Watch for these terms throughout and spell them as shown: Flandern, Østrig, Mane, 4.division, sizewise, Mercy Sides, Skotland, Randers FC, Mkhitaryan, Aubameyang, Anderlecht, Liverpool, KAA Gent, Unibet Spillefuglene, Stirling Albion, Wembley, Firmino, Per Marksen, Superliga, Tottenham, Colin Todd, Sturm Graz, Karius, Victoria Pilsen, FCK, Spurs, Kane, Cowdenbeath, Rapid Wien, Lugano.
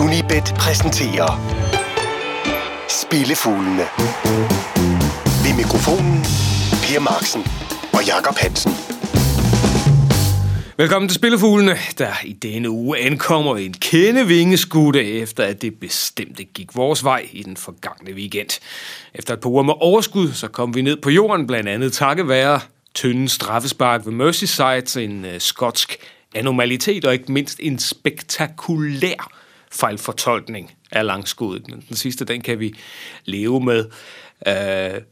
Unibet præsenterer Spillefuglene. Ved mikrofonen Per Marksen og Jakob Hansen. Velkommen til Spillefuglene, der i denne uge ankommer en kende vingeskutte, efter at det bestemte gik vores vej i den forgangne weekend. Efter et par uger med overskud, så kom vi ned på jorden, blandt andet takket være tynde straffespark ved Mercy Sides, en skotsk anomalitet og ikke mindst en spektakulær fejlfortolkning af langskuddet. Men den sidste, den kan vi leve med.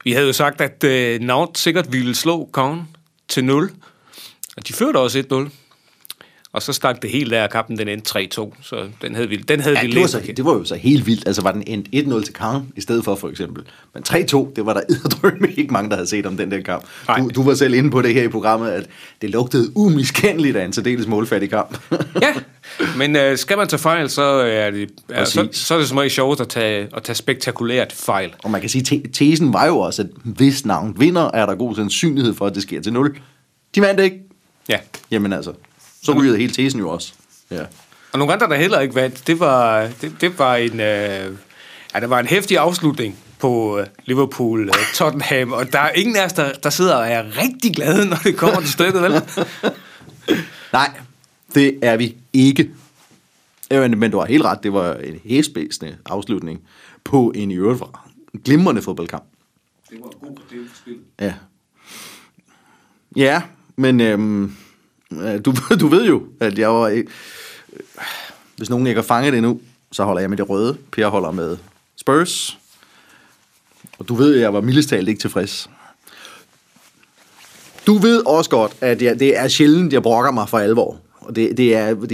Vi havde jo sagt, at Nord sikkert ville slå kongen til 0. Og de førte også 1-0. Og så stak det helt der af kampen, den endte 3-2. Så den havde vi lidt. Det var jo så helt vildt. Altså var den endt 1-0 til Kane i stedet for eksempel. Men 3-2, det var der eddermame ikke mange, der havde set om den der kamp. Du var selv inde på det her i programmet, at det lugtede umiskendeligt af en særdeles målfattig kamp. Ja, men skal man tage fejl, så er det som regel sjovt at tage spektakulært fejl. Og man kan sige, tesen var jo også, at hvis navn vinder, er der god sandsynlighed for, at det sker til 0. De vandt ikke. Ja. Jamen altså, så ryger hele tesen jo også. Ja. Og nogle andre, der heller ikke vandt, det var en heftig afslutning på Liverpool, Tottenham, og der er ingen af os, der sidder og er rigtig glade, når det kommer til stykket, vel? Nej, det er vi ikke. Men du har helt ret, det var en hæsblæsende afslutning på en i øvrigt glimrende fodboldkamp. Det var en god spil. Ja. Ja. Men du ved jo, at jeg var... Hvis nogen ikke har fanget det endnu, så holder jeg med det røde. Per holder med Spurs. Og du ved, at jeg var mildest talt ikke tilfreds. Du ved også godt, at det er sjældent, jeg brokker mig for alvor. Og det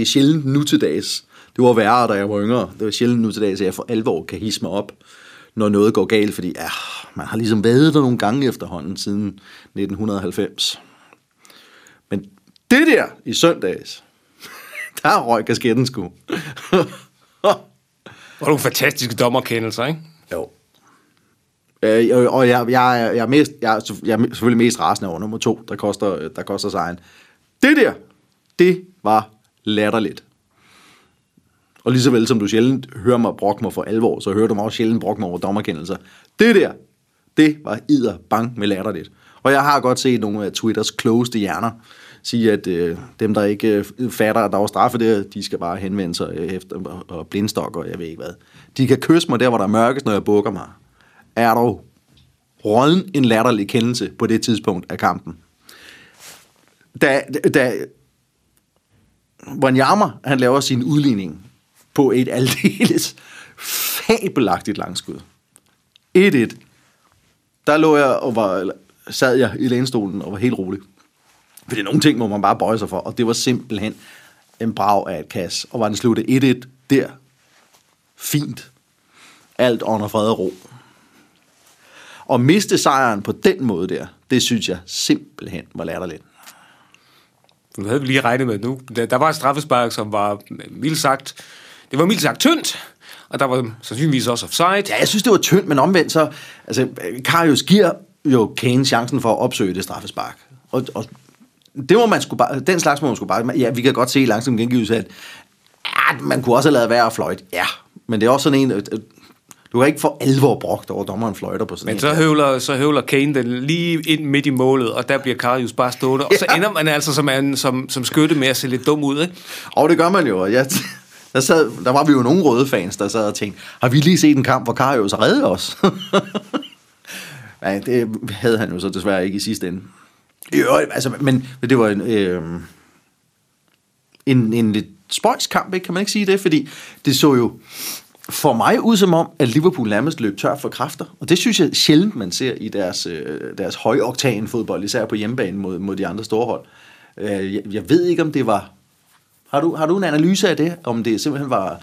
er sjældent nu til dags. Det var værre, da jeg var yngre. Det var sjældent nu til dags, at jeg for alvor kan hisse mig op, når noget går galt. Fordi man har ligesom været der nogle gange efterhånden siden 1990. Men det der i søndags, der røg kasketten sgu. Det var nogle fantastiske dommerkendelser, ikke? Jo. Og jeg er selvfølgelig mest rasende over nummer 2, der koster sejren. Det var latterligt. Og lige så vel som du sjældent hører mig brokke mig for alvor, så hører du mig også sjældent brokke mig over dommerkendelser. Det var edderbang med latterligt. Og jeg har godt set nogle af Twitters klogeste hjerner sige, at dem, der ikke fatter, at der var straffe der, de skal bare henvende sig efter og blindstok, og jeg ved ikke hvad. De kan kysse mig der, hvor der er mørkest, når jeg bukker mig. Er dog råden en latterlig kendelse på det tidspunkt af kampen. Da von Yama, han laver sin udligning på et aldeles fabelagtigt langskud. 1-1. Der lå jeg og sad jeg i lænestolen og var helt rolig. For det er nogle ting, hvor man bare bøjer sig for, og det var simpelthen en brag af et kas. Og var den sluttede 1-1 der. Fint. Alt under fred og ro. Og miste sejren på den måde der, det synes jeg simpelthen var latterligt. Det havde vi lige regnet med nu. Der var et straffespark, som var mildt sagt tyndt. Og der var sandsynligvis også offside. Ja, jeg synes, det var tyndt, men omvendt så... Altså, Karius giver jo Kane chancen for at opsøge det straffespark. Og det må man sgu bare... Den slags må man sgu bare... Ja, vi kan godt se langsomt gengivelse, at man kunne også have lavet være at fløjte. Ja, men det er også sådan en... Du kan ikke få alvor brugt over dommeren fløjter på sådan en. Men så høvler Kane den lige ind midt i målet, og der bliver Karius bare stående. Og så ender man altså som skytte med at se lidt dum ud, ikke? Og det gør man jo, ja. Der var vi jo nogle røde fans, der sad og tænkte, har vi lige set en kamp, hvor Karius har reddet os? Nej, det havde han jo så desværre ikke i sidste ende. Jo, altså, men det var en lidt spøjs kamp, ikke? Kan man ikke sige det? Fordi det så jo for mig ud som om, at Liverpool nærmest løb tør for kræfter. Og det synes jeg sjældent, man ser i deres højoktan fodbold, især på hjemmebane mod de andre store hold. Jeg ved ikke, om det var... Har du en analyse af det? Om det simpelthen var...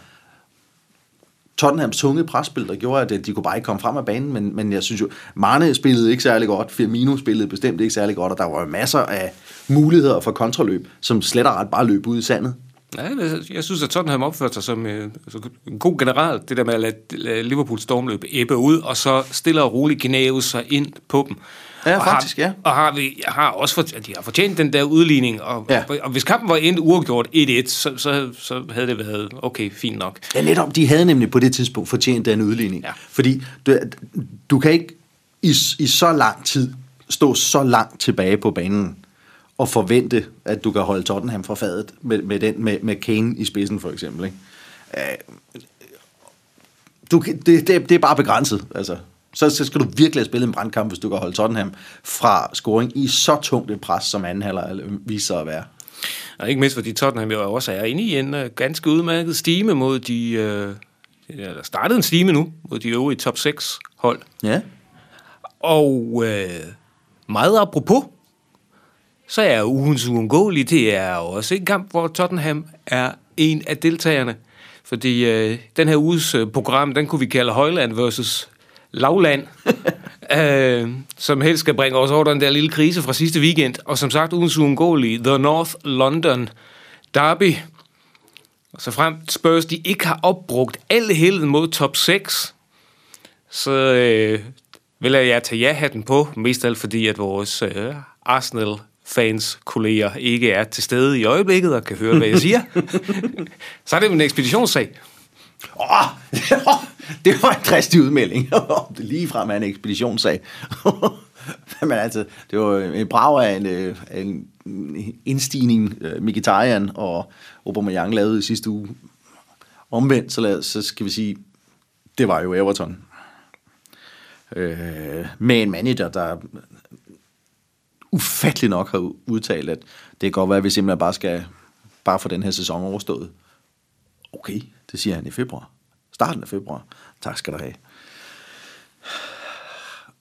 Tottenhams tunge presspil, der gjorde, at de kunne bare ikke komme frem af banen, men jeg synes jo, Mane spillede ikke særlig godt, Firmino spillede bestemt ikke særlig godt, og der var masser af muligheder for kontraløb, som slet og ret bare løb ud i sandet. Ja, jeg synes, at Tottenham opførte sig som en god general, det der med at lade Liverpool stormløb æbbe ud, og så stille og roligt gnave sig ind på dem. Ja, og faktisk, har, ja. Og har også de har fortjent den der udligning, og, ja. og hvis kampen var endt uafgjort 1-1, så havde det været okay, fint nok. Ja, lidt om, de havde nemlig på det tidspunkt fortjent den udligning. Ja. Fordi du kan ikke i så lang tid stå så langt tilbage på banen og forvente, at du kan holde Tottenham fra fadet med Kane i spidsen, for eksempel, ikke? Det er bare begrænset, altså. Så skal du virkelig have spillet en brandkamp, hvis du kan holde Tottenham fra scoring i så tungt et pres, som anden halvleg viser at være. Og ikke mindst, fordi Tottenham jo også er inde i en ganske udmærket stime mod de... der startede en stime nu, mod de øvrige top 6 hold. Ja. Og meget apropos, så er ugens uundgåelige, det er også en kamp, hvor Tottenham er en af deltagerne. Fordi den her uges program, den kunne vi kalde Højland versus Lavland, som helst skal bringe os over den der lille krise fra sidste weekend. Og som sagt, ugens uundgåelige, The North London Derby. Og så frem Spurs, de ikke har opbrugt alle helden mod top 6, så vil jeg tage ja-hatten på, mest alt fordi, at vores Arsenal fans, kolleger ikke er til stede i øjeblikket og kan høre, hvad jeg siger, så er det en ekspeditionssag. Det var en dristig udmelding. Det ligefrem er en ekspeditionssag. Men altså, det var en brag af en indstigning, Mkhitaryan og Aubameyang lavede i sidste uge. Omvendt, så skal vi sige, det var jo Everton. Med en manager, der... ufattelig nok har udtalt, at det kan godt være, at vi simpelthen bare skal få den her sæson overstået. Okay, det siger han i februar. Starten af februar. Tak skal du have.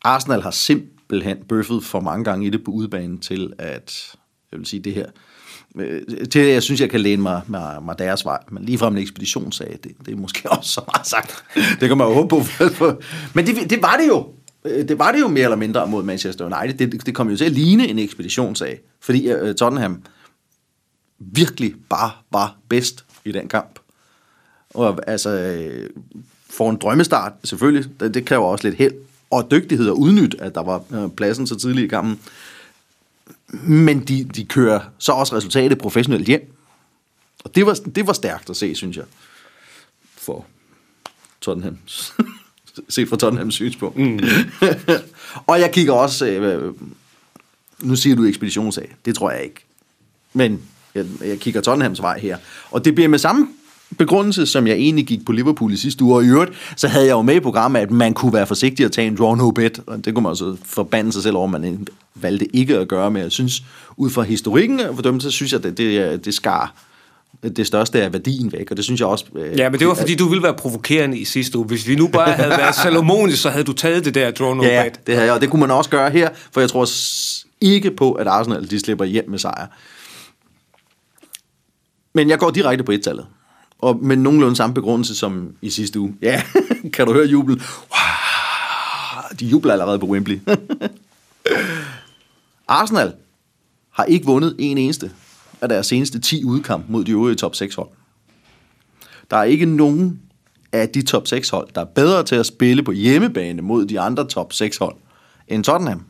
Arsenal har simpelthen bøffet for mange gange i det på udebane til at, jeg vil sige det her, til at jeg synes, jeg kan læne mig deres vej. Men lige fra en ekspedition sagde det er måske også så meget sagt. Det kan man jo håbe på. Men det var det jo. Det var det jo mere eller mindre mod Manchester United. Det kom jo til at ligne en ekspeditionssag, fordi Tottenham virkelig bare var bedst i den kamp. Og altså, for en drømmestart, selvfølgelig, det kræver også lidt held og dygtighed og udnyt, at der var pladsen så tidligt i kampen. Men de kører så også resultatet professionelt hjem. Og det var stærkt at se, synes jeg, for Tottenham. Set fra Tottenhams synspunkt. Mm. Og jeg kigger også... nu siger du ekspeditionssag. Det tror jeg ikke. Men jeg kigger Tottenhams vej her. Og det bliver med samme begrundelse, som jeg egentlig gik på Liverpool i sidste uge. Og i øvrigt, så havde jeg jo med i programmet, at man kunne være forsigtig at tage en draw no bet. Og det kunne man så forbande sig selv over, man valgte ikke at gøre. Men jeg synes, ud fra historikken og fordømmelse, så synes jeg, at det skar... det største er værdien væk, og det synes jeg også... ja, men det var, fordi du ville være provokerende i sidste uge. Hvis vi nu bare havde været salomonisk, så havde du taget det der draw no bet. Ja, det havde jeg, og det kunne man også gøre her, for jeg tror ikke på, at Arsenal de slipper hjem med sejr. Men jeg går direkte på et-tallet, og med nogenlunde samme begrundelse som i sidste uge. Ja, kan du høre jubel? Wow, de jubler allerede på Wembley. Arsenal har ikke vundet en eneste af deres seneste 10 udkamp mod de øvrige top 6 hold. Der er ikke nogen af de top 6 hold, der er bedre til at spille på hjemmebane mod de andre top 6 hold end Tottenham.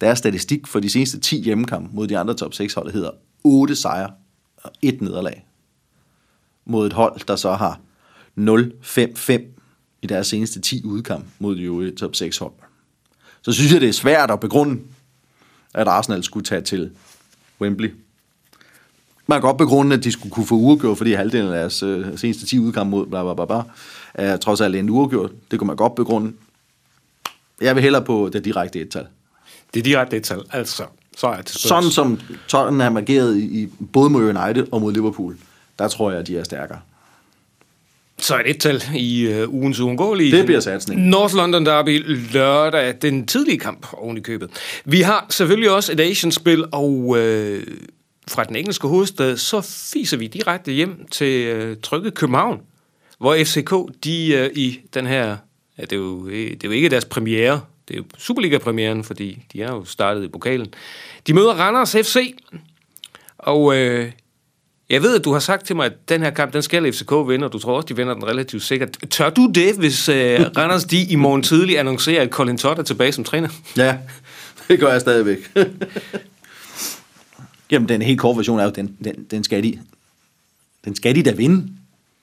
Deres statistik for de seneste 10 hjemmekamp mod de andre top 6 hold hedder 8 sejre og 1 nederlag. Mod et hold, der så har 0-5-5 i deres seneste 10 udkamp mod de øvrige top 6 hold. Så synes jeg, det er svært at begrunde, at Arsenal skulle tage til Wembley. Man kan godt begrunde, at de skulle kunne få uafgjort, fordi halvdelen af deres seneste 10 udkamp mod blablabla, er trods alt endt uafgjort. Det kunne man godt begrunde. Jeg vil hellere på det direkte et-tal. Det direkte et-tal, altså. Så er det sådan som Tottenham har ageret i både mod United og mod Liverpool, der tror jeg, at de er stærkere. Så et et-tal i ugens uundgåelige. Det bliver satsning. North London Derby lørdag, den tidlige kamp oven i købet. Vi har selvfølgelig også et Asian-spil, og... fra den engelske hovedstad, så fiser vi direkte hjem til trygge København, hvor FCK, de i den her, ja, det er jo ikke deres premiere, det er jo Superliga-premieren, fordi de er jo startet i pokalen. De møder Randers FC, og jeg ved, at du har sagt til mig, at den her kamp, den skal FCK vinde, og du tror også, de vinder den relativt sikkert. Tør du det, hvis Randers, de i morgen tidlig annoncerer, at Colin Todd er tilbage som træner? Ja, Det gør jeg stadigvæk. Jamen, den helt korte version er jo, den skal de da vinde,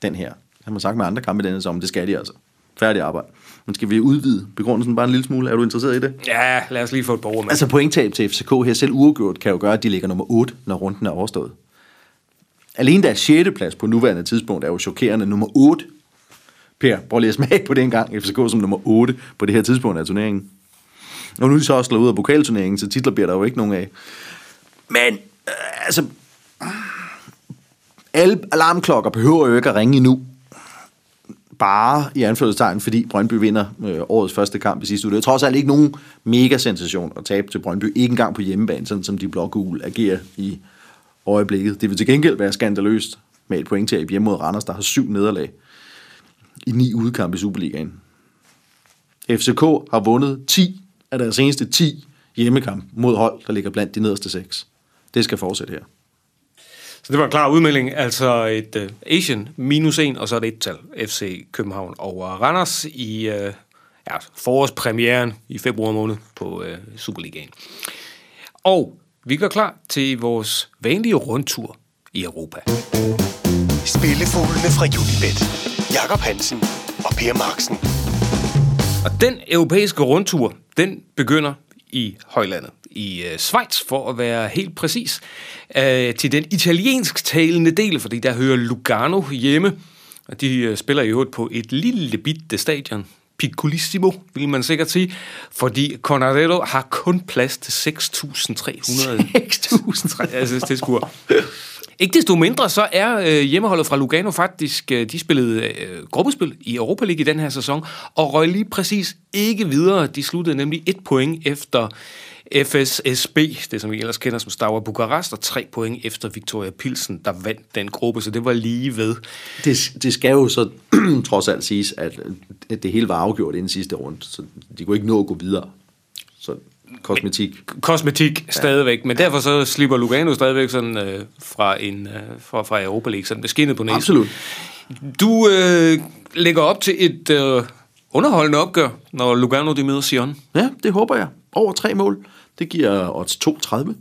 den her. Han har sagt med andre kampe i denne sommer, det skal de altså. Færdig arbejde. Men skal vi udvide begrundelsen bare en lille smule? Er du interesseret i det? Ja, lad os lige få et par ord med. Altså pointtab til FCK her, selv uafgjort, kan jo gøre, at de ligger nummer 8, når runden er overstået. Alene der 6. plads på nuværende tidspunkt er jo chokerende nummer 8. Per, prøv lige at smage på det en gang. FCK som nummer 8 på det her tidspunkt af turneringen. Og nu er de så også slået ud af pokalturneringen, så titler bliver der jo ikke nogen af. Men, altså... Alle alarmklokker behøver jo ikke at ringe endnu. Bare i anførselstegn, fordi Brøndby vinder årets første kamp i sidste uge. Det er trods alt ikke nogen mega-sensation at tabe til Brøndby. Ikke engang på hjemmebane, sådan som de blå-gule agerer i øjeblikket. Det vil til gengæld være skandaløst med et pointtab hjemme mod Randers, der har 7 nederlag i 9 udkamp i Superligaen. FCK har vundet 10 af deres seneste 10 hjemmekamp mod hold, der ligger blandt de nederste 6. Det skal fortsætte her. Så det var en klar udmelding, altså et Asian minus 1, og så er det et tal, FC København over Randers i forårspremieren i februar måned på Superligaen. Og vi går klar til vores vanlige rundtur i Europa. Spillefuglene fra Unibet, Jakob Hansen og Per Marksen. Og den europæiske rundtur, den begynder i højlandet, i Schweiz, for at være helt præcis, til den italiensktalende del, fordi der hører Lugano hjemme, og de spiller i øvrigt på et lille bitte stadion, piccolissimo, vil man sikkert sige, fordi Cornaredo har kun plads til 6.300 tilskuere. Ikke desto mindre, så er hjemmeholdet fra Lugano faktisk, de spillede gruppespil i Europa League i den her sæson, og røg lige præcis ikke videre. De sluttede nemlig 1 point efter FSSB, det som vi ellers kender som Steaua Bukarest, og 3 point efter Victoria Pilsen, der vandt den gruppe, så det var lige ved. Det skal jo så trods alt siges, at det hele var afgjort inden sidste runde, så de kunne ikke nå at gå videre. Så... Kosmetik stadigvæk, men derfor så slipper Lugano stadigvæk sådan fra Europa League, sådan beskinnet på næsen. Absolut. Du lægger op til et underholdende opgør, når Lugano de møder Sion. Ja, det håber jeg. Over 3 mål. Det giver odds 2,30.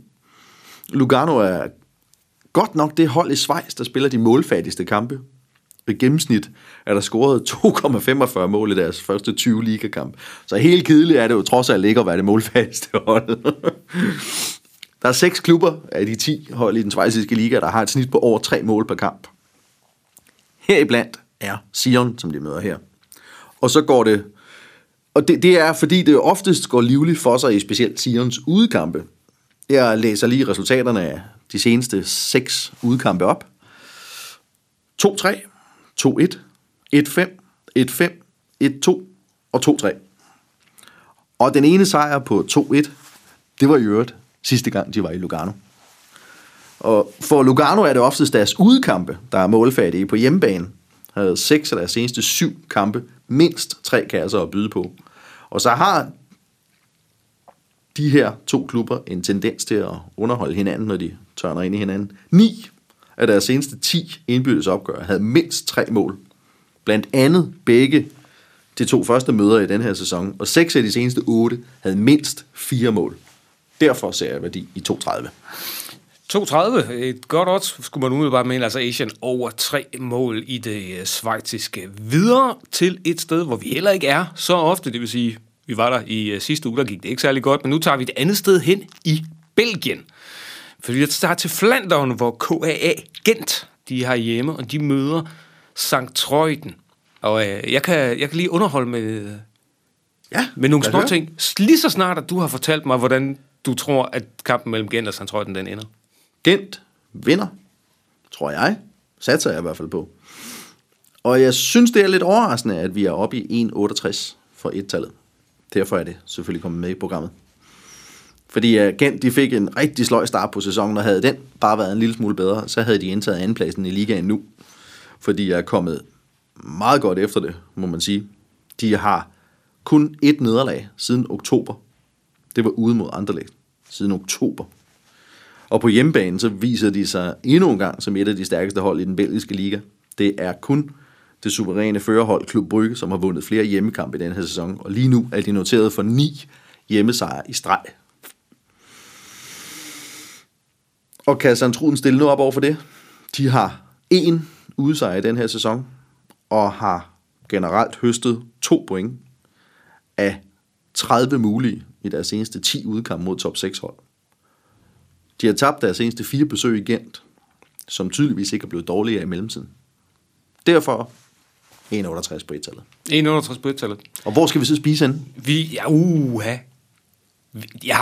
Lugano er godt nok det hold i Schweiz, der spiller de målfattigste kampe. Ved gennemsnit er der scoret 2,45 mål i deres første 20 ligakamp. Så helt kedeligt er det jo trods alt ikke at være det målfattigste hold. Der er 6 klubber af de 10 hold i den schweiziske liga, der har et snit på over 3 mål per kamp. Heriblandt er Sion, som de møder her. Og så går det... Og det er, fordi det oftest går livligt for sig i specielt Sions udkampe. Jeg læser lige resultaterne af de seneste 6 udkampe op. 2-3. 2-1, 1-5, 1-5, 1-2 og 2-3. Og den ene sejr på 2-1, det var i øvrigt sidste gang, de var i Lugano. Og for Lugano er det oftest deres udkampe, der er målfattige på hjemmebane. Havde 6 af deres seneste 7 kampe, mindst 3 kasser at byde på. Og så har de her 2 klubber en tendens til at underholde hinanden, når de tørner ind i hinanden. 9 af deres seneste 10 indbyrdes opgør havde mindst 3 mål. Blandt andet begge de 2 første møder i den her sæson, og 6 af de seneste 8 havde mindst 4 mål. Derfor ser jeg værdi i 2,30. 2,30, et godt odds, skulle man umiddelbart mene, altså Asian over 3 mål i det schweiziske. Videre til et sted, hvor vi heller ikke er så ofte, det vil sige, vi var der i sidste uge, der gik det ikke særlig godt, men nu tager vi et andet sted hen i Belgien. Fordi det starter til Flandern, hvor KAA Gent, de har hjemme, og de møder Sint-Truiden. Og jeg kan lige underholde med nogle små ting. Lige så snart, at du har fortalt mig, hvordan du tror, at kampen mellem Gent og Sint-Truiden, den ender. Gent vinder, tror jeg. Satser jeg i hvert fald på. Og jeg synes, det er lidt overraskende, at vi er oppe i 1,68 for 1-tallet. Derfor er det selvfølgelig kommet med i programmet. Fordi Gent, de fik en rigtig sløj start på sæsonen, og havde den bare været en lille smule bedre, så havde de indtaget andenpladsen i ligaen nu. Fordi jeg er kommet meget godt efter det, må man sige. De har kun 1 nederlag siden oktober. Det var ude mod Anderlecht siden oktober. Og på hjemmebanen, så viser de sig endnu en gang som et af de stærkeste hold i den belgiske liga. Det er kun det suveræne førerhold Klub Brygge, som har vundet flere hjemmekampe i denne her sæson. Og lige nu er de noteret for 9 hjemmesejre i streg. Og kan Sint-Truiden stille noget op over for det? De har én udsejr i den her sæson, og har generelt høstet 2 point af 30 mulige i deres seneste 10 udkamp mod top 6 hold. De har tabt deres seneste 4 besøg i Gent, som tydeligvis ikke er blevet dårligere i mellemtiden. Derfor 1,68 på et-tallet. 1,68 på et-tallet. Og hvor skal vi så spise henne? Jeg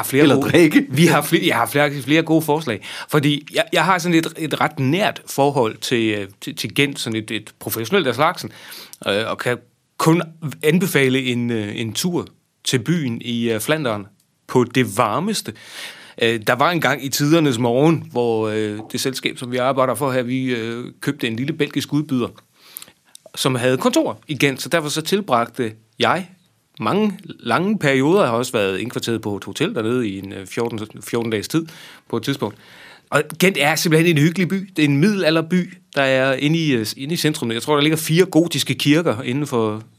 har flere gode forslag, fordi jeg har sådan et ret nært forhold til Gent, sådan et professionelt af slagsen, og kan kun anbefale en tur til byen i Flandern på det varmeste. Der var en gang i tidernes morgen, hvor det selskab, som vi arbejder for her, vi købte en lille belgisk udbyder, som havde kontor i Gent, så derfor så tilbragte jeg mange lange perioder. Jeg har også været indkvarteret på et hotel dernede i en 14 dages tid på et tidspunkt. Og Gent er simpelthen en hyggelig by. Det er en middelalderby, der er inde i centrum. Jeg tror, der ligger 4 gotiske kirker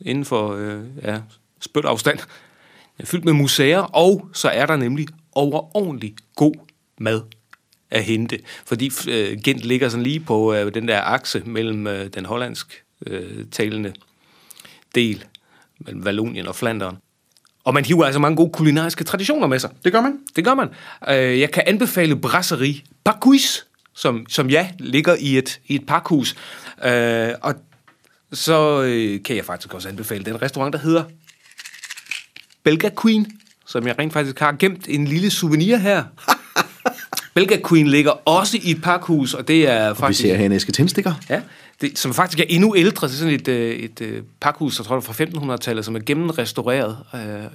inden for spødt afstand. Fyldt med museer, og så er der nemlig overordentlig god mad at hente. Fordi Gent ligger sådan lige på den der akse mellem den hollandsk talende del mellem Vallonien og Flandern. Og man hiver altså mange gode kulinariske traditioner med sig. Det gør man. Jeg kan anbefale brasserie Parkhus, som ligger i et pakhus. Og så kan jeg faktisk også anbefale den restaurant, der hedder Belga Queen, som jeg rent faktisk har gemt en lille souvenir her. Belga Queen ligger også i et pakhus, og det er faktisk... Vi ser her en æske tændstikker. Ja, det, som faktisk er endnu ældre. Det er sådan et pakhus, jeg tror, fra 1500-tallet, som er gennemrestaureret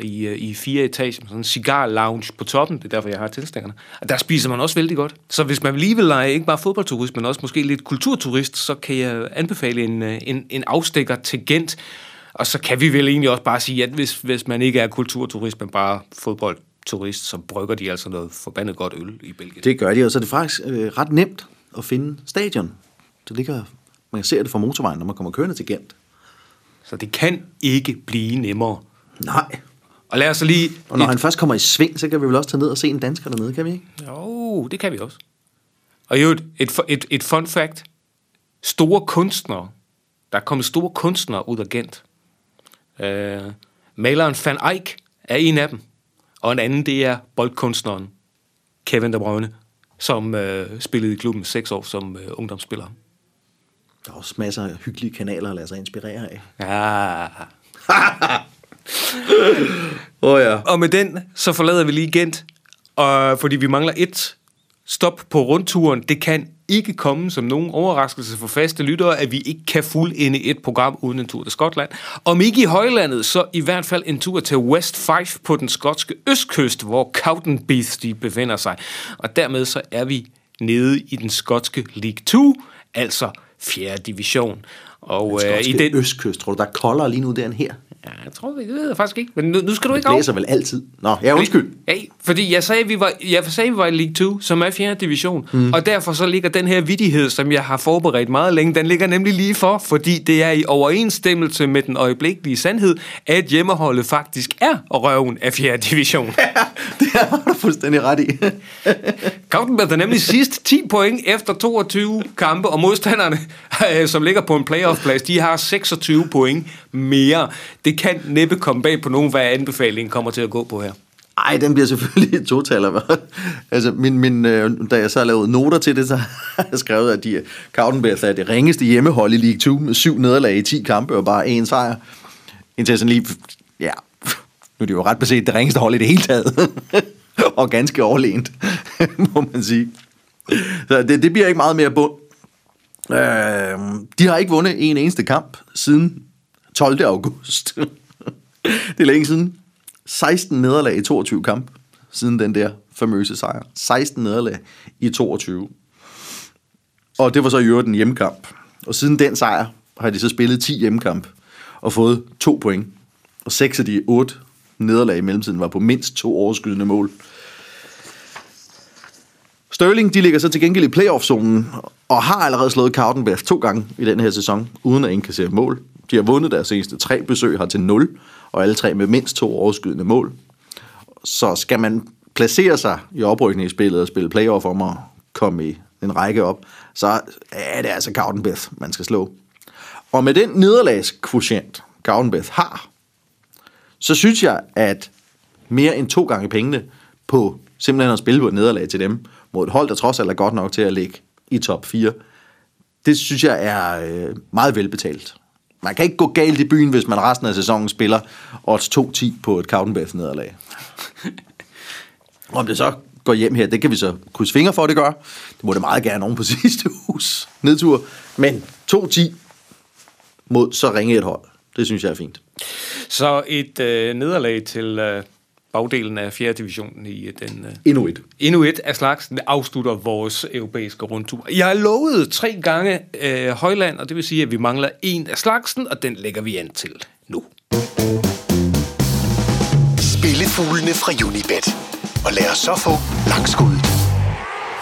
i 4 etager. Sådan en cigar-lounge på toppen. Det er derfor, jeg har tændstikkerne. Og der spiser man også vældig godt. Så hvis man lige vil lege ikke bare fodboldturist, men også måske lidt kulturturist, så kan jeg anbefale en afstikker til Gent. Og så kan vi vel egentlig også bare sige, at hvis man ikke er kulturturist, men bare fodboldturist, så brygger de altså noget forbandet godt øl i Belgien. Det gør de, og så er det faktisk ret nemt at finde stadion. Det ligger, man ser det fra motorvejen, når man kommer kørende til Gent. Så det kan ikke blive nemmere. Nej. Og lad os så lige... Og når han først kommer i sving, så kan vi vel også tage ned og se en dansker dernede, kan vi ikke? Jo, det kan vi også. Og jo, et fun fact. Der er kommet store kunstnere ud af Gent. Maleren Van Eyck er en af dem. Og en anden, det er boldkunstneren Kevin De Bruyne, som spillede i klubben 6 år som ungdomsspiller. Der er også masser af hyggelige kanaler at lade sig inspirere af. Ja. Oh, ja. Og med den, så forlader vi lige Gent, fordi vi mangler et stop på rundturen. Det kan ikke komme som nogen overraskelse for faste lyttere, at vi ikke kan fuldende et program uden en tur til Skotland. Om ikke i højlandet, så i hvert fald en tur til West Fife på den skotske østkyst, hvor Cowdenbeath de befinder sig. Og dermed så er vi nede i den skotske League 2, altså 4. division. Og den skotske østkyst, tror du, der er koldere lige nu der end her? Ja, jeg tror, det ved jeg faktisk ikke, men nu skal du ikke over. Det blæser vel altid. Nå, ja, undskyld. Ja, fordi jeg sagde, vi var i League 2, som er 4. division, og derfor så ligger den her vittighed, som jeg har forberedt meget længe, den ligger nemlig lige for, fordi det er i overensstemmelse med den øjeblikkelige sandhed, at hjemmeholdet faktisk er røven af 4. division. Ja, det har du fuldstændig ret i. Cowdenbeath er nemlig sidst 10 point efter 22 kampe, og modstanderne, som ligger på en playoff-plads, de har 26 point mere. Det kan næppe komme bag på nogen, hvad anbefalingen kommer til at gå på her. Ej, den bliver selvfølgelig totaler. Altså, da jeg så har lavet noter til det, så har jeg skrevet, at Cowdenbeath er det ringeste hjemmehold i League 2 med 7 nederlag i 10 kampe og bare 1 sejr. Indtil sådan lige... Ja, nu er det jo ret beset det ringeste hold i det hele taget. Og ganske overlænt, må man sige. Så det bliver ikke meget mere bund. De har ikke vundet en eneste kamp siden 12. august. Det er længe siden. 16 nederlag i 22 kamp, siden den der famøse sejr. 16 nederlag i 22. Og det var så i øvrigt en hjemmekamp. Og siden den sejr har de så spillet 10 hjemmekamp og fået 2 point. Og 6 af de 8 nederlag i mellemtiden var på mindst 2 overskydende mål. Sterling, de ligger så til gengæld i playoff-zonen og har allerede slået Cowdenbeath 2 gange i den her sæson, uden at indkassere mål. De har vundet deres seneste 3 besøg her til 0, og alle 3 med mindst 2 overskydende mål. Så skal man placere sig i oprykningsspillet og spille playoff om at komme i en række op, så er det altså Cowdenbeath, man skal slå. Og med den nederlagskvotient, Cowdenbeath har, så synes jeg, at mere end 2 gange pengene på simpelthen at spille på et nederlag til dem, mod et hold, der trods alt er godt nok til at ligge i top 4, det synes jeg er meget velbetalt. Man kan ikke gå galt i byen, hvis man resten af sæsonen spiller odds 2-10 på et Cowdenbeath-nederlag. Om det så går hjem her, det kan vi så krydse fingre for, det gør. Det må det meget gerne nogen på sidste hus nedtur. Men 2-10 mod så ringe et hold, det synes jeg er fint. Så et nederlag til bagdelen af 4. divisionen i den... Inuit af slagsen afslutter vores europæiske rundtur. Jeg har lovet 3 gange Højland, og det vil sige, at vi mangler 1 af slagsen, og den lægger vi an til nu. Spillefuglene fra Unibet. Og lad os så få langskuddet.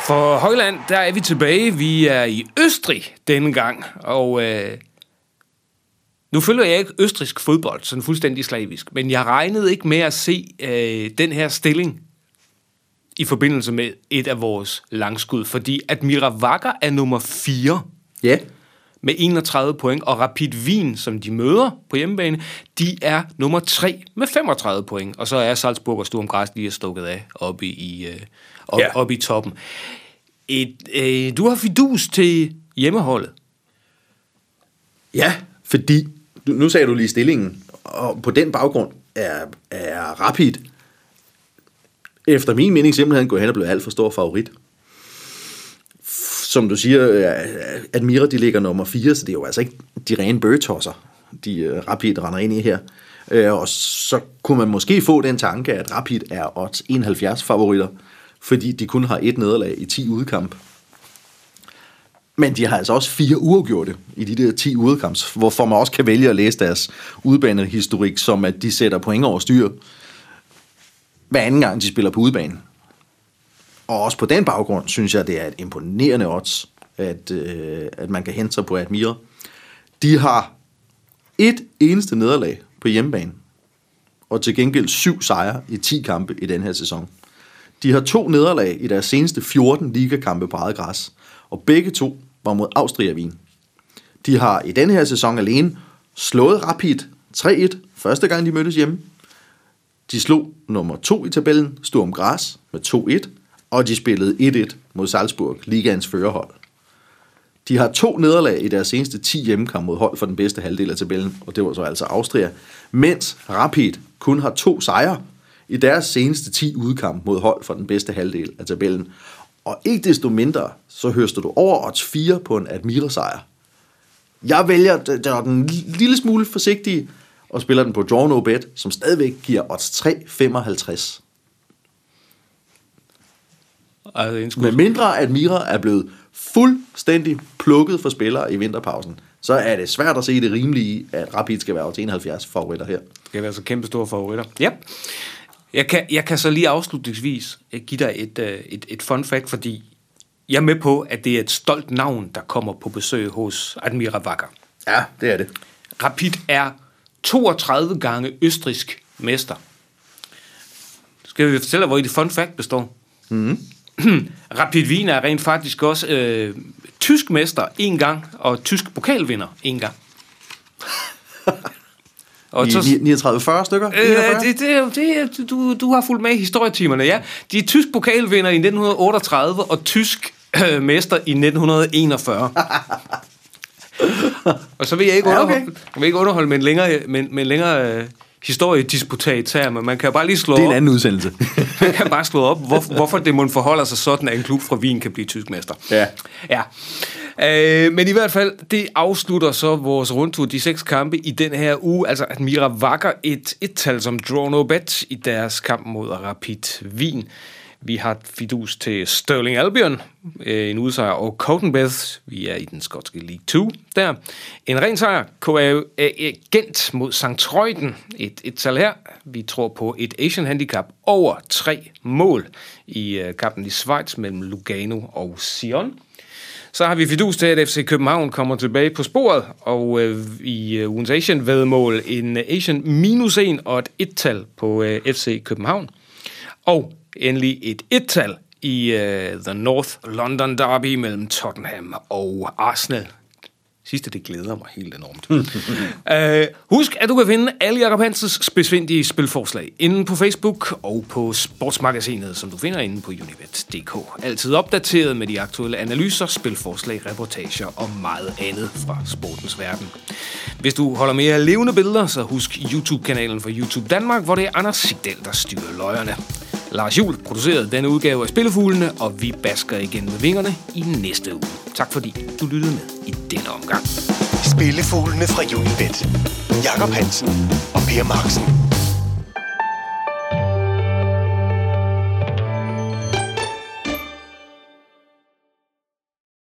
For Højland, der er vi tilbage. Vi er i Østrig denne gang, og... Nu følger jeg ikke østrigsk fodbold, sådan fuldstændig slavisk, men jeg regnede ikke med at se den her stilling i forbindelse med et af vores langskud, fordi Admira Wacker er nummer 4 med 31 point, og Rapid Wien, som de møder på hjemmebane, de er nummer 3 med 35 point, og så er Salzburg og Sturm Graz lige stukket af oppe i, oppe i toppen. Du har fidus til hjemmeholdet. Ja, fordi nu sagde du lige stillingen, og på den baggrund er Rapid efter min mening simpelthen gået hen og blevet alt for stor favorit. Som du siger, Admira, de ligger nummer 4, så det er jo altså ikke de rene bøgetosser, de Rapid render ind i her. Og så kunne man måske få den tanke, at Rapid er odds 71 favoritter, fordi de kun har 1 nederlag i 10 udkamp. Men de har altså også 4 uafgjorte i de der 10 udekamps, hvorfor man også kan vælge at læse deres udebanehistorik, som at de sætter point over styr hver anden gang, de spiller på udebanen. Og også på den baggrund, synes jeg, det er et imponerende odds, at man kan hente sig på Admira. De har 1 eneste nederlag på hjemmebane, og til gengæld 7 sejre i 10 kampe i den her sæson. De har 2 nederlag i deres seneste 14 ligakampe på eget græs, og begge 2 var mod Austria Wien. De har i denne her sæson alene slået Rapid 3-1, første gang de mødtes hjemme. De slog nummer 2 i tabellen, Sturm Graz, med 2-1, og de spillede 1-1 mod Salzburg, ligaens førerhold. De har 2 nederlag i deres seneste 10 hjemmekamp mod hold for den bedste halvdel af tabellen, og det var så altså Austria, mens Rapid kun har 2 sejre i deres seneste 10 udkamp mod hold for den bedste halvdel af tabellen. Og ikke desto mindre, så høster du over odds 4 på en Admira-sejr. Jeg vælger den lille smule forsigtige, og spiller den på DrawNoBet, som stadigvæk giver odds 3,55. Med mindre Admira er blevet fuldstændig plukket for spillere i vinterpausen, så er det svært at se det rimelige, at Rapid skal være odds 71 favoritter her. Skal være så kæmpe store favoritter. Ja. Jeg kan så lige afslutningsvis give dig et fun fact, fordi jeg er med på, at det er et stolt navn, der kommer på besøg hos Admira Wacker. Ja, det er det. Rapid er 32 gange østrigsk mester. Skal vi fortælle, hvor i det fun fact består? Mm-hmm. Rapid Wien er rent faktisk også tysk mester 1 gang, og tysk pokalvinder 1 gang. Og 39-40 stykker? Du har fulgt med i historietimerne, ja. De er tysk pokalvinder i 1938 og tysk mester i 1941. Og så vil jeg ikke underholde med en længere, historiedisputat her, men man kan bare lige slå op. Det er en anden udsendelse. Man kan bare slå op, hvorfor det må forholde sig sådan, at en klub fra Wien kan blive tysk mester. Ja. Men i hvert fald, det afslutter så vores rundtur, de 6 kampe i den her uge. Altså Admira Wacker et tal som DrawNoBet i deres kamp mod Rapid Wien. Vi har fidus til Stirling Albion, en udsejr, og Cowdenbeath, vi er i den skotske League 2, der. En ren sejr, KAA Gent mod Sint-Truiden, et tal her. Vi tror på et Asian handicap over 3 mål i kampen i Schweiz mellem Lugano og Sion. Så har vi fidus til, at FC København kommer tilbage på sporet, og i ugens Asian-væddemål en Asian -1 og et 1-tal på FC København. Og endelig et 1-tal i The North London Derby mellem Tottenham og Arsenal. Sidste, det glæder mig helt enormt. Husk, at du kan finde alle Jakob Hansens besvindelige spilforslag inde på Facebook og på sportsmagasinet, som du finder inde på unibet.dk. Altid opdateret med de aktuelle analyser, spilforslag, reportager og meget andet fra sportens verden. Hvis du holder mere af levende billeder, så husk YouTube-kanalen for YouTube Danmark, hvor det er Anders Sigdal, der styrer løjerne. Lars Juhl producerede denne udgave af Spillefuglene, og vi basker igen med vingerne i næste uge. Tak fordi du lyttede med i denne omgang. Spillefuglene fra Unibet. Jakob Hansen og Per Marksen.